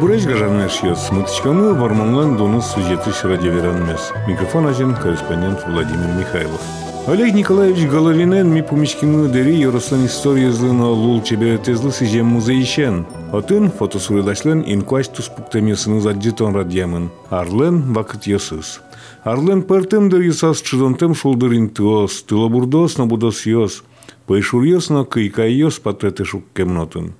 Buraya kadar yaşıyoruz. Mıtıçkanı varmanların donu sujetiş radyo verilmez. Mikrofon açan korespondent Vladimir Mikhailov. Олег Николаевич Головинен ми помишкимы дери Ярослан историясына лул чеберетезлы сижем музейшен. Атын фотосурилашлен инкуаш туспуктамесыны заддитон радьямын. Арлен вакыт ясыз. Арлен пертымдыр ясас чыдонтем шулдырин тыос, тылобурдос на будос яс. Пайшурьес на кайкайос патретешук кемнотын.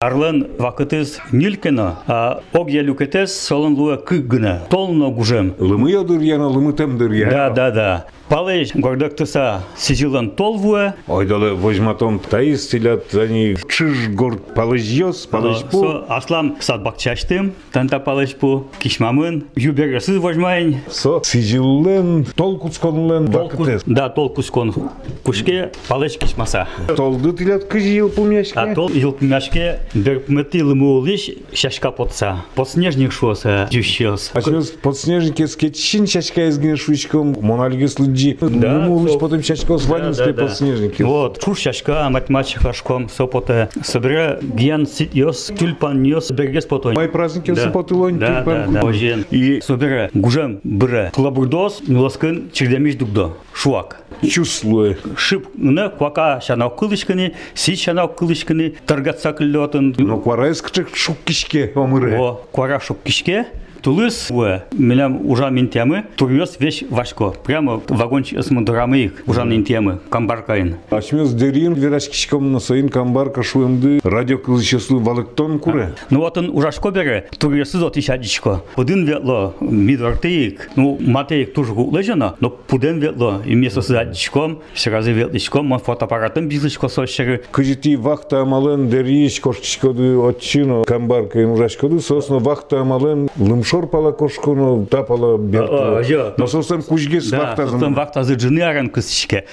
Арлен вакытыз нилькена, а огья люкетез солон луя кыггна, толно гужем. Лымы ядыр яна, лымы темдыр яна. Да. Палыч, гордактыса, сизилан толвуя. Ойдалы возьматом таис телят, они чиж горд палыч ёс, палыч пу. Со аслам садбак чаштым, танта палыч пу, кишмамын, юбергасыз возьмаин. Со сизилен, толкусконлен вакытез. Да, толкускон. Кушке палыч кишмаса. Толды телят кыж елпумяшке. А тол елпумяшке. Берпметил ему лишь чашка подца. Подснежник шоса, дющелс. А сейчас подснежники с кетчин чашка из гнешучком, мональгис люди. Да. Ему лишь потом чашка с ванинской подснежники. Вот, чушь чашка, мать хашком, сопота. Собира гиан сит ёс, тюльпан ёс, бергес потонь. Мои праздники ёс, потылонь, тюльпан кутон. И собира гужем бре. Клабурдос, ласкын, чердемиш дугдо. Шуак. Чувствую. Шип, не, квака, шана кылышкани, си шана кылышкани, торгаться клёт. Но кварайскчик шуккишке помыры. О, квара шуккишке. Тулыс, милям ужам интемы, турьёс вещь вашко. Прямо вагончик с мандурамы их, ужам интемы, камбаркаин. Ашмёс дерин, верашкишком носаин, камбарка шуэмды, радио кылычеслы валыктон куре. Ну вот он ужашко бере, турьёсы зот ищадичко. Пудын ветло, мидвартеик, ну матеик тоже улежено, но пудын ветло, и место с задичком, все разы ветличком, он фотоаппаратом бизлычко сочеры. Кажете вахта амален дериш, кошкишкоды отчино, камбаркаин ужашкоды, сосно вахта амален лым шорпала кошкуну, тапала берту. Но совсем кучге с вахтазом. Да, вахтазы джины арен кысычке.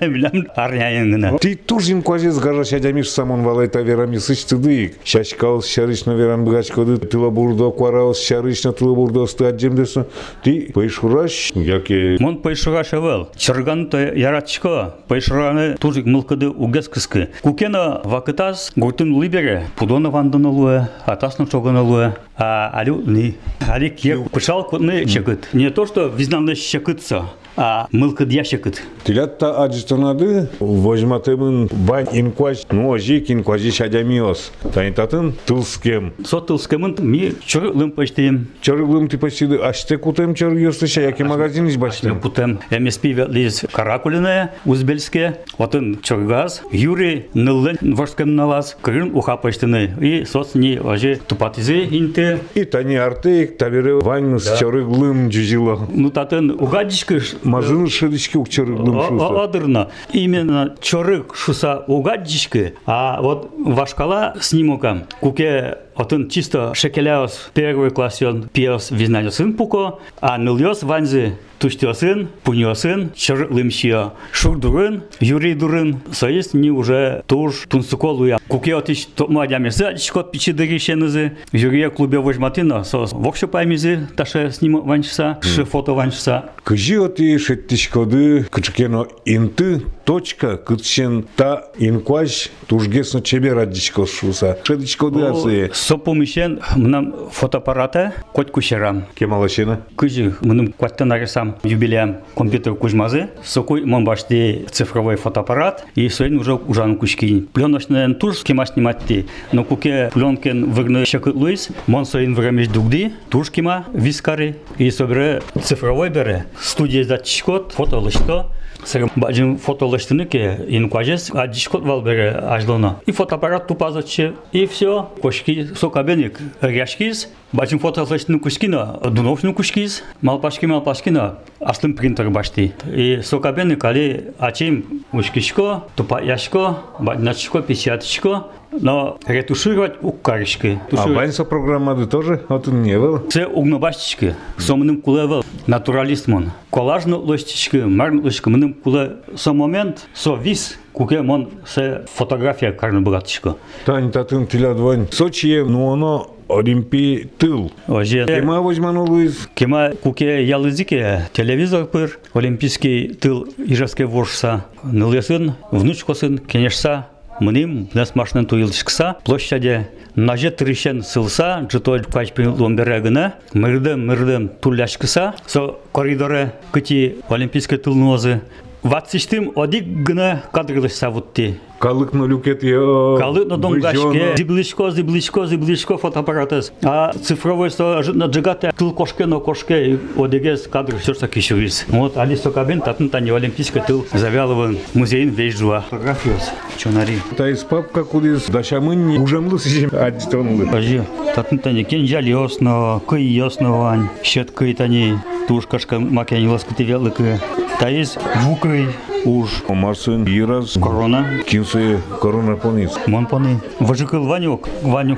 Билям арняянгына. Ты туржин куазес гажа шадямиш самон валайта верами сычтыдык. Шашкалс шарышна верам бгачкоды, тылабурдо квараос шарышна тылабурдос ты аджемдесу. Ты пайшураш, яке... Мон пайшураш эвэл. Чырганты яратчко. Пайшураны туржик мылкыды угез кыскы. Кукена вакытаз гуртын либере. Пудона вандын олуэ, атасны чоган олуэ. А алю ни. Алик я кушал кутны щекыт. Не то, что визнанно щекытся, а мылкыт я щекыт. Телятта аджитонады возьматымын бань инкуач, ну ожик инкуази шадямиос. Танитатын тылскем. Со тылскемын ми чорыглым почтым. Чорыглым ты почтыды аште кутым чорыгёсты шаяки магазин из баштым. Кутым МСП вятлиз каракулиная, узбельске. Ватын чоргаз, юрий нылын вошкем налаз, крын уха почтыны. И соцни ожи тупатызы инте. И тани артеек табиры вань с чорыглым джизила. Ну татын угадишкыш. Мазын шырышки ук чорыглым. Одырно. Именно чорык шуса угаджички, а вот вашкала снимоком куке отын чисто шекеляос первый классен пиос визнание сын пуко, а ныльос ванзы туштиосын, пуниосын, чорыклымщио, шурдурын, юридурын, соесть не уже туж тунсуколуя. Куке отыч томадямесы, чкот печи дырищенызы, юрия клубе вожматына, сос вокшу паймезы, таше снимок ванчса, ше фото ванчса. Кыжи оты шеттичкоды, кычкено инты, точка, кычен та инкуаш, тужгесно чебе радичко шуса. Шеттичкоды асы. Сопомещен мнам фотоаппарата, коть кущерам. Кемалашина? Кыжи мнам кваттанарисам. Юбилеем компьютер Кузьмазы, сокой мамбаште цифровой фотоаппарат и сегодня уже ужан кучки. Пленочный туш кема снимать ты, но куке пленкен выгнали щекот Луис, монсорин врамеж дугди, туш кема вискары и собере цифровой бере. Студия задчикот фото лышто. Сэр баджин фото лыштыныке инкуажес адичкот валбере ажлона и фотоаппарат тупазочи и все кошки сокабеник ряшкис. Бачим фотолыштыны кушкина, дуновшны кушкиз, малпашки-малпашкина, аслым принтер башты. И сокабены кали ачим ушкишко, тупа яшко, бадначко, печаточко, но ретушировать уккарышки. А баньса программады тоже? Вот он не был. Все угнобашечки, сомным кулевел, натуралистмон. Коллажну лыштички, марну лыштички, мным куле со момент, со вис. Куке мон се фотография карны богатышко. Тань татын тилядвань. Сочие, но оно... Олимпий тыл. Кема возьману Луис. Кема куке ялызике телевизор пыр. Олимпийский тыл ижаске вожса. Нылесын, внучкосын, кенешса. Мним, нас машина туилыш кса, площади нажет решен сылса, житой качпи ломберегна, мырдым туляш кса, со коридоры кити олимпийской тулнозы. Ватсиштим одик гна кадрылыш савутти. Калыкна люкетия. Калыкна донгашке. Зиблишко фотоаппаратес. А цифровой со джигате тыл кошке но кошке одигес кадры все что кишевис. Вот алисто кабин татн тани олимпийский тыл завялован музейн веждуа. Фотографиос. Чонари. Та из папка кудис дашамынни ужамлыс ижем адитонлы. Ажи татн тани кинжалиос но кыйос но ань щеткой тани тушкашка макянилас кытевелыкы. Таис вукрый уж марсен ираз корона кинсы корона понис монпони вожикл ванюк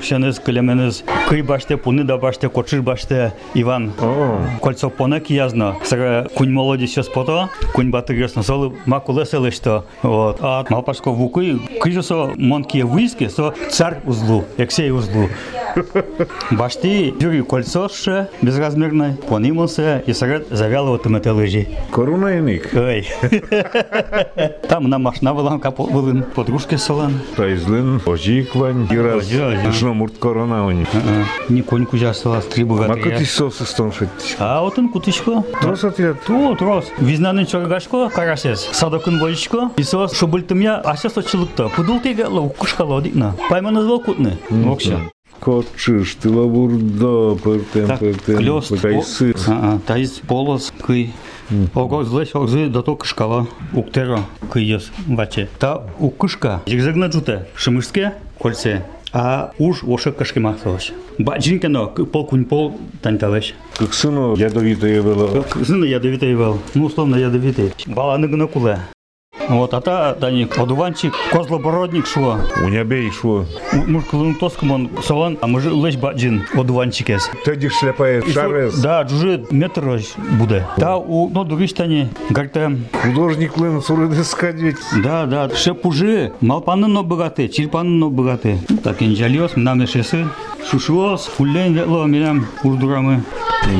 шенес клеменес кый баште пуны да баште кочир баште иван кольцо понек язно сра кунь молоди сё спото кунь батырёсно солы макулеселы что вот а малпашко вукрый кыжсо монки выске со царь узлу эксей узлу башти дюри кольцоше безразмерной понимался и сра завяло вот металлыжи корона иник ой там на машина была капулын подружки солан. Тайзлен ожиклан дираз. Нужно мурт корона у них. Не коньку жасала стрибуга. Макоти сосы стоншит. А вот он кутышко. Трос отряд. Трос. Визнаны чоргашко карасес. Садокын воличко. И сос шобылтымя асасочылыкта. Пудултеге лукушкала одикна. Пайманы звал кутны. Мокша. Кочиш, тылабурда, пыртен. Клёст. Тайсы. Тайс полос кый. Ого, злэсь, огзы, да только шкала. Уктеро, кыйес, баче. Та укышка, зигзагна джута, шимышске, кольце. А уж ошек кашки махталась. Баджинкино, полкунь-пол, танталась. Как сыну ядовитое было. Как сыну ядовитое было. Ну, условно, ядовитое. Баланыгна куле. Вот, а та, Даник, одуванчик, козлобородник шло. У нее бей шло. Мужка лунтоском он салан, а мы же лечь баджин, одуванчикес. Тедик шляпает, шарес. Да, джужи метр будет. Да, у но дуриштани, как-то... Художник лын сурыды скадить. Да, шепужи, малпаны но богаты, черепаны но богаты. Так, инжалиос, нам шесы, шушуос, фуллен вело, мирям, урдурамы.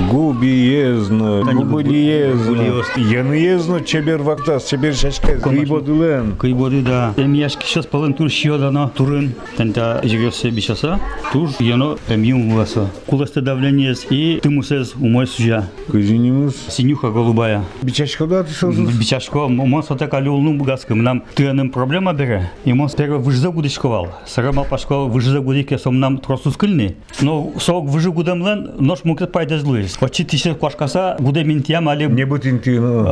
Губиезно, губиезно, янезно, чебер вактас, чебер шашкет, кыйбодылен. Кыйбоды, да. Эмьяшки сейчас полын тур щёдано, турын, тэнта жирёс себе часа, тур яно эмьюм уласа. Куласты давленец и тымусез умой сужа. Кызинимус? Синюха голубая. Бичашко да ты созус? Бичашко, монс атака люлну бугаскым, нам тыяным проблема бере, и монс перво выжзагудычковал. Сарама пашко выжзагудыке сом нам тросу скыльны, но сок выжигудамлен, нож мукет пайдез Почти тысяч кошкаса, гуде минтиям, али... Не будь интимным.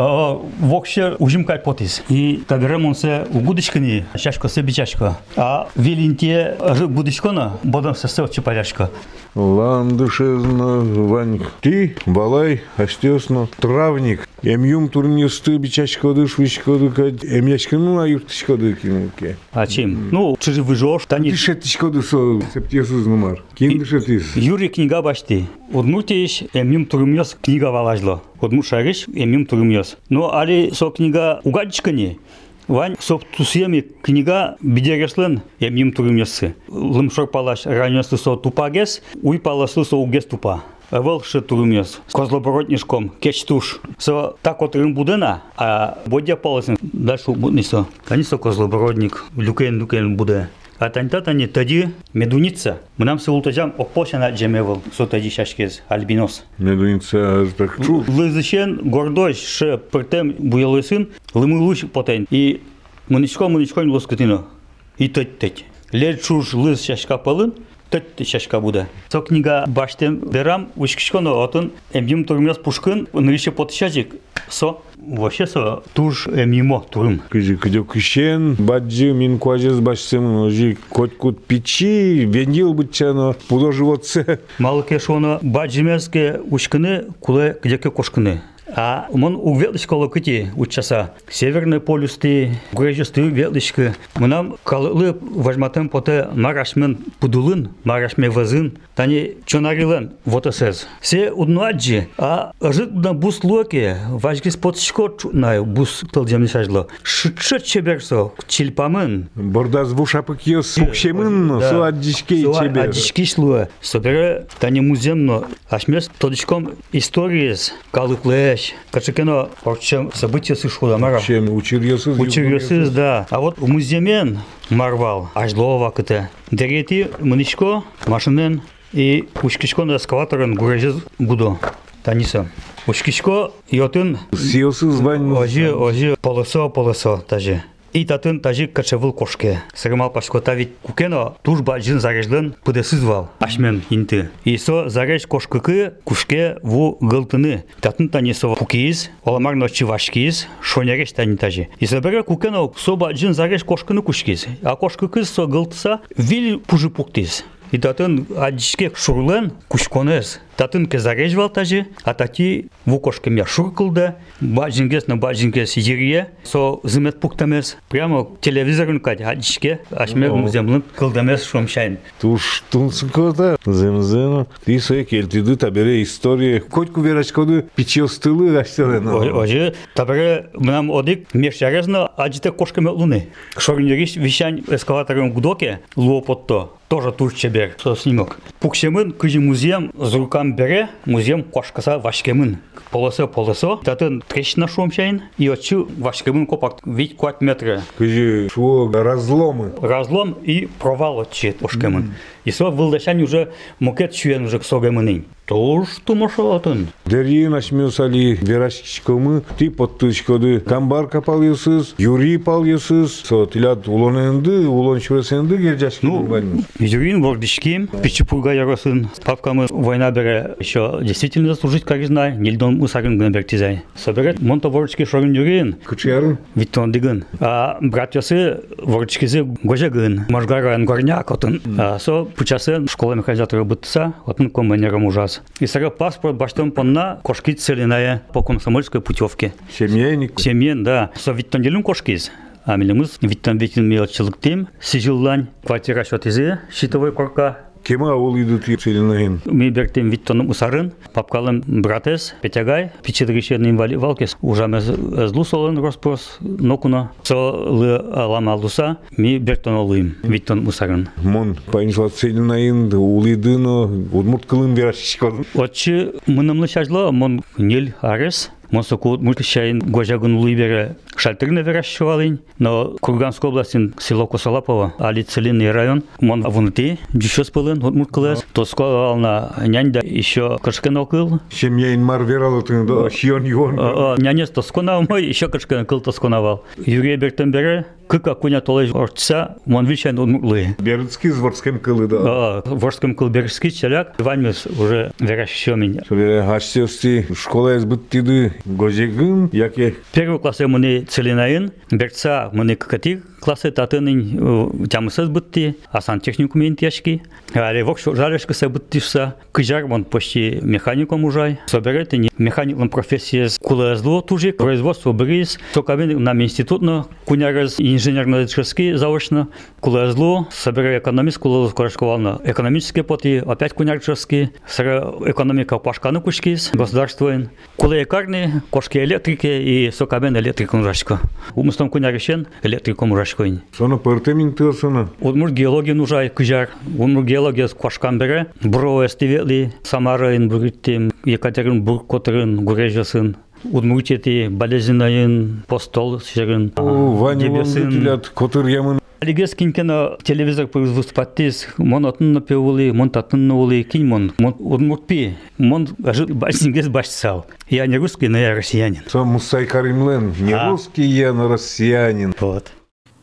Вокше ужимкать потис. И таберем он се у гудышкани, чашка се бичашка. А велинтие гудышкона, бодом се се отче паряшка. Ландышезна, ваньк. Ты, балай, остесно, травник. Эмьюм турнисты, бичашка дыш, вишка дыкать. Эмьяшкину, а юртышка дыкинуке. А чем? Ну, чужи выжош, танит. Дышетышка дышо, септесыз номар. Кин дышетыс. Юрий книга башти. Удмуртиеш, эмим турмёс книга валажло. Удмуршариш, эмим турмёс. Но али со книга угадичкани. Вань, со тусьями книга бедереслен, эмим турмёсы. Лымшор палаш ранёсы со тупагес, уй паласы со угес тупа. Волше турмёс. Козлоборотнишком, кеч туш. Со так вот рымбудена, а бодя паласын. Дальше убуднисо. Танисо козлоборотник, люкен буде. А тантатани тади медуница. Мы нам с ултажам опошена джемевал сотади шашкез альбинос. Медуница так чу. Лызышен гордой ше пертем буялый сын лымы луч потен. И муничком лоскотино. И тать. Лед чуж лыз шашка полын. Тетти шашка буде. Со книга баштем берам ушкишконо отын эмдим турмёс пушкын ныше потышачик со вообще со туж эмимо турм. Кыжыкыдёкышен баджи мин куажез баштем ожи коткут пичи вендил бычано пудо животце. Малкешоно баджимеске ушкыны куле кыдёке кошкыны. А мон увеличка локити учаса северный полюс ты грежисты увеличка. Мы нам колы возьматем поте марашмен пудулын марашме вазын тани чонарилен вот эсэс. Все уднаджи а жит на бус локи важгис подшко на бус толдемни шажло. Шитшет чеберсо чилпамен. Бордаз бушапыкио сукшемын суадички чебер. Суадички шло. Собере тани муземно ашмес тодичком историес колыкле. Качекино, вообще события сышу, да, мара. Учерьесыз, да. А вот в муземен марвал, ажлова кыта. Дерети мынышко машинен и ушкишкон эскаваторын гурежез буду. Таниса. Ушкишко йотын сиосыз бань. Ожи полосо тажи. И татын тажи качевыл кошке. Сырмал пашкота ведь кукено тужба жин зарежден пыдесызвал. Ашмен инты. И со зареж кошкыкы кушке ву гылтыны. Татын танисова кукиз, оламарно чивашкиз, шонереж тани тажи. И собере кукено соба жин зареж кошкыны кушкиз. А кошкыкыз со гылтса виль пужи пуктиз. И татын адишке шурлен кушконез. Татын кезарежвал тажи, а тати вукошке мя шуркылда, бажингес на бажингес ерье, со зымет пуктамес, прямо телевизорын кать адишке, ашмерым землын кылдамес шумшайн. Туш тунцкода, земзена, и секель тиды табере история, котьку верачкоды, печел стылы раштелена. Оже, табере нам одик мешарезно адите кошками луны. Шорнериш вещань эскалатором гудоке, луопотто, тоже турчебер, со снимок. Пукшемын кызи музеям за руками бере музеем кошкаса вашкемын. Полосо. Татын трещина шумчаин. И отчу вашкемын копак. Ведь квадрат метра. Кыжи шо разломы. Разлом и провал отчи кошкемын. И со вылдашань уже мукет чуен уже к согемынын. Тож тумашатын. Дерьи нашмюсали верашкичкомы. Ты подтычкоды. Камбар капал есыз. Юрий пал есыз. Со тилят улоненды, улон чуресенды гердяшки. Ну, юрин вордишким. Пичепурга яросын. Папкамы война бере. Еще действительно заслужить коризна, нельдон усарин гнабертизай. Соберет монто ворочки шорин юрин. Кучер. Виттон дигын. А братьясы ворочки зы гожегын. Можгара ангорняк отын. А со пучасы школа механизатора бытца отын комбайнером ужас. И сара паспорт баштон понна кошки целиная по комсомольской путевке. Семейник. Семьен, да. Со виттон делюн кошкиз. А милимыз виттон витин мелочилык тем. Сижиллань. Квартира счетизы. Щитовой корка. Кема ауыл идут епселинайын. Ми бертем виттоным усарын, папкалым братес, петягай, пичедришерный инвалид валкес, ужамез злусолын роспрос нокуна, солы алама луса, ми бертонолым виттоным усарын. Мон паиншлат селинайын, улидыно, удмурткылым верашичкодын. Отчы мынымлы шажло, мон нель арес. Монсоку мультишайн гожагун улыбере шальтерны выращивалын, но Курганской области село Косолапово, али целинный район, мон авунты, дюшес пылын, отмурклес, тоскова ална няньда еще кашкен окыл. Семьяин мар верал, да, шьон юон. Нянец тосконал мой, еще кашкен окыл тосконавал. Юрий Бертенбере, кыка куня толай орчца, мон вишайн отмурклы. Бердский с ворским кылы, да. Ворским кыл бердский челяк, ваньмес уже выращивамен. Ашсевсти, школа избыт тиды. Гожегын, яке. Первый класс мы целинаин, берца мы катик классы татын тямысыз бытти, а сантехникумен тяжки. Але вокшу жалешка сабыттишса, кыжар мон почти механиком ужай. Соберет и механиком профессия с кулазло тужи, производство бриз, сокавин нам институтно, кунярез инженерно-дышевский заочно, кулазло, соберет экономист, кулазло скорошковално, экономические поты, опять кунярчевский, сара экономика пашкану кушкис, государствоин, кулаекарный, кошки электрики и сокамен электриком ужашко. Умыстом кунярищен электриком ужашкоин. Соно портеминты осона. Удмур геология нужай кыжар. Удмур геология с кошкам бере. Бро эстивели Самарайн буритим Екатеринбург котрын гурежасын. Удмуртети болезненнаин постол серин. Ваня вилят котыр ямын. Алигес кинкена телевизор производстват тез, мон отынна пеули, мон татынна ули, кинь мон удмуртпи, мон ажит басингес бассал. Я не русский, но я россиянин. Сам Мусай Каримлен, не русский я, но россиянин. Вот.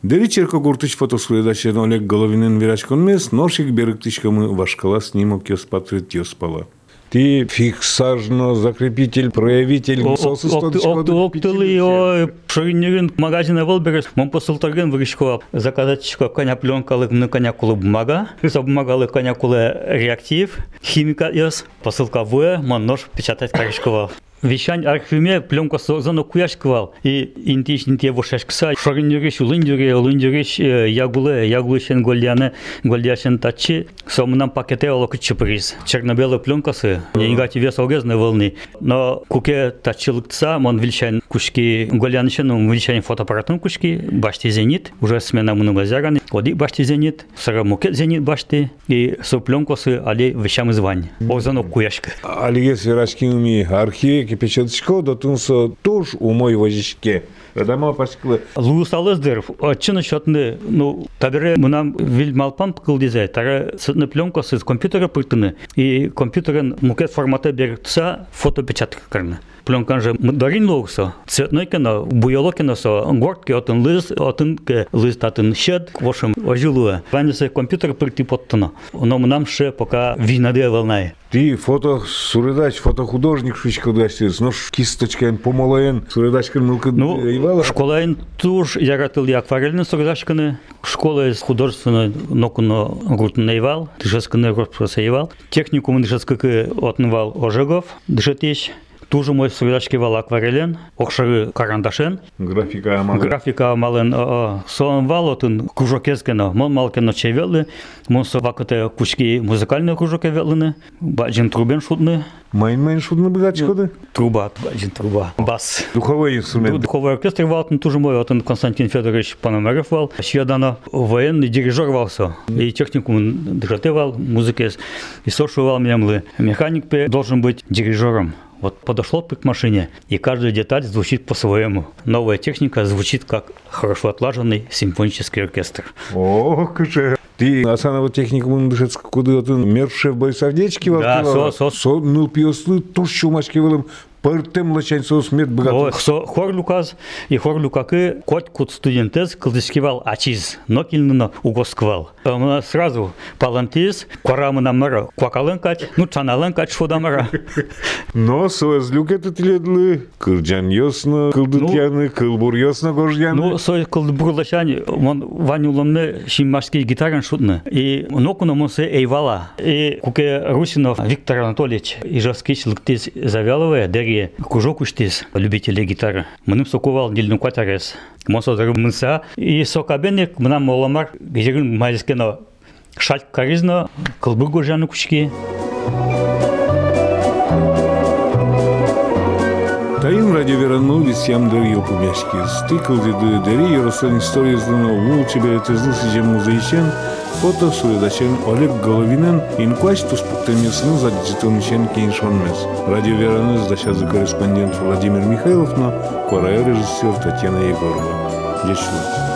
Дери черко гуртыч фотосуедачен Олег Головинен вирачкон мес, ношик берыктычкамы вашкала снимок ёспатрит ёспала. Ты фиксажно закрепитель, проявитель. Оптылый, ой, ширинерин магазина Волберес. Мон посылтарген вырышкова заказатчика коня пленка, лыгну коня кулы бумага. Бумага лыг коня кулы реактив, химика ес. Посылка вуэ, мон нож печатать корышкова. Вещань архивме пленка созану куяшквал и интичнитие вошешкса шоринюриш улиндюриш ягулы шенгольяне гольдяшен тачи сомнам пакете олокчиприз черно-белые пленкасы негатив вес огезной волны но куке тачилыкца мон вильшан кушки гольянышен вильшан фотоаппаратун кушки башти зенит уже смена мунугазяраны оди башти зенит, сарамукет зенит башти и сопленко с али вещами звань. Озано куяшка. Али если рашкими архиве кипечаточко дотунса тоже у моей возичке. Дома пошли. Лусалыздыров, чынышотны, ну табире мы нам вильмалпан пкылдизай, тара сытны пленка с компьютера пыртыны и компьютерен мукет формата берется фотопечатка карна. Пленкан же дарин лоуса, цветной кино, буялокино со, горки отын лыз, отын к лыз татын щед, в общем, ожилуя. Ванесы компьютер пырты подтано, но мы нам ше пока винаде волнай. Ты фото суредач, фотохудожник шучка дастец, но кисточками помолоен, суредачка мылка. Ну, школа ин туж, я ратил я акварельны суредачканы, школа из художественной нокуно гуртнаевал, дышесканы роспросаевал, техникум дышескаки отнывал ожегов, дышетещ. Тоже мой суредачки вал акварелен, окшары карандашен. Графика амален. Графика амален. Сон вал отын кружокескена, мон малкена чевелы, мон совакоте кучки музыкальные кружоки велыны, баджин трубен шутны. Майн-майн шутны богачкоды? Труба, баджин труба, бас. Духовой инструмент. Духовой оркестр вал, тоже мой отын Константин Федорович Пономарев вал, щедано военный дирижер вался, и техникум дежате вал, музыкес, и сошивал мемлы. Механик должен быть дирижером. Вот подошло к машине, и каждая деталь звучит по-своему. Новая техника звучит как хорошо отлаженный симфонический оркестр. Ох же! Ты асанову технику мы дышать куда-то мерше в бойсовдечке воткнула? Да, со. Ну, пьеслы тушчу мачкивалым. Пыртым лачань соус мед богатых. Хорлюказ и хорлюкаки коть кут студентез кылдыскивал ачиз, но кильныно угосквал. Сразу палантиз, корамына мэра квакалынкать, ну чаналынкать шудамара. Но соэзлюк это теледлы, кылджан ёсна, кылдытьяны, кылбур ёсна гожьяны. Ну соэ кылбур лачань, мон ванюлымны шимашки гитарин шутны. И нокуна монсы эйвала. И куке Русинов Виктор Анатольевич ижаскич лыктиз завялывая, дери кужок уштис, любители гитары. Мыным соковал дельну кватарес. Монсодры мынса. И сокабенек мынам моламар гезерин майскено шальк каризно, кылбыр горжаны кучки. Таин радиоверану висям дарил кубяшки. Стыкал деды дари, яростан истории знана, умыл тебя это знался, чем музычен. Фото суредачен Олег Головинен инкуач туспуктамесны за детонычен кейншонмес. Радиоверану сдачазы корреспондент Владимир Михайлов, но корая режиссер Татьяна Егорова. Дечу.